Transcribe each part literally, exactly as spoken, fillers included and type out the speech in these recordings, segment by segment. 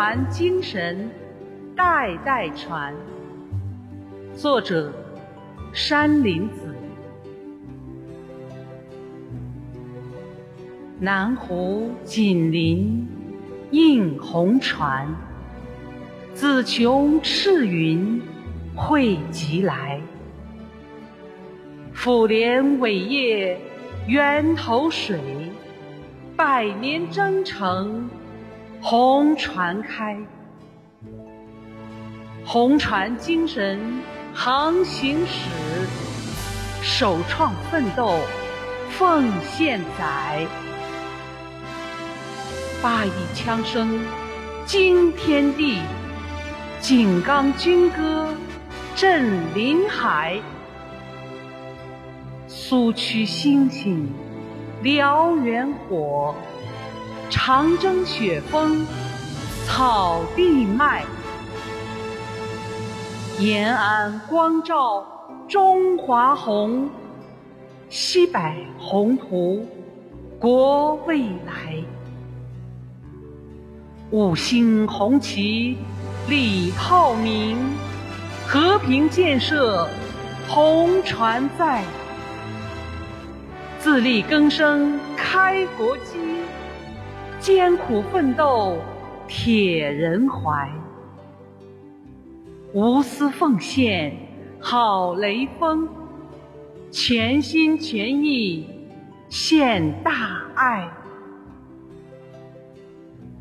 传精神，代代传。作者：山林子。南湖紧邻映红船，紫琼赤云汇集来。抚莲伟业源头水，百年征程红船开。红船精神航行史，首创奋斗奉献载。八一枪声惊天地，井冈军歌震林海。苏区星星燎原火，长征雪峰草地迈。延安光照中华红，西北宏图国未来。五星红旗礼炮鸣，和平建设红船在。自力更生开国基，艰苦奋斗铁人怀。无私奉献好雷锋，全心全意献大爱。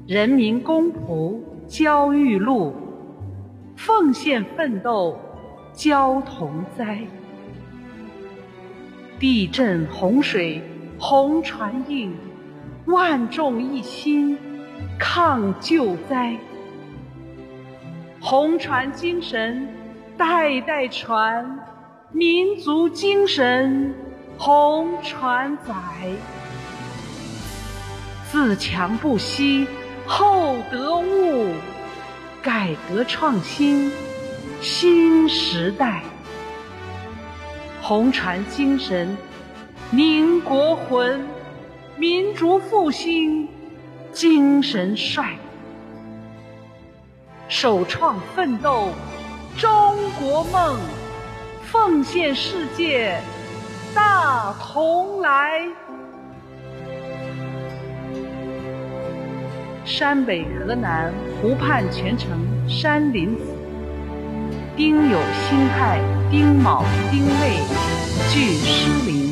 人民公仆教育路，奉献奋斗教同灾。地震洪水红船映，万众一心抗救灾。红船精神代代传，民族精神红船载。自强不息厚德悟，改革创新新时代。红船精神民国魂，民族复兴精神帅。首创奋斗中国梦，奉献世界大同来。山北河南湖畔全城山林子，丁酉辛亥丁卯丁未聚诗林。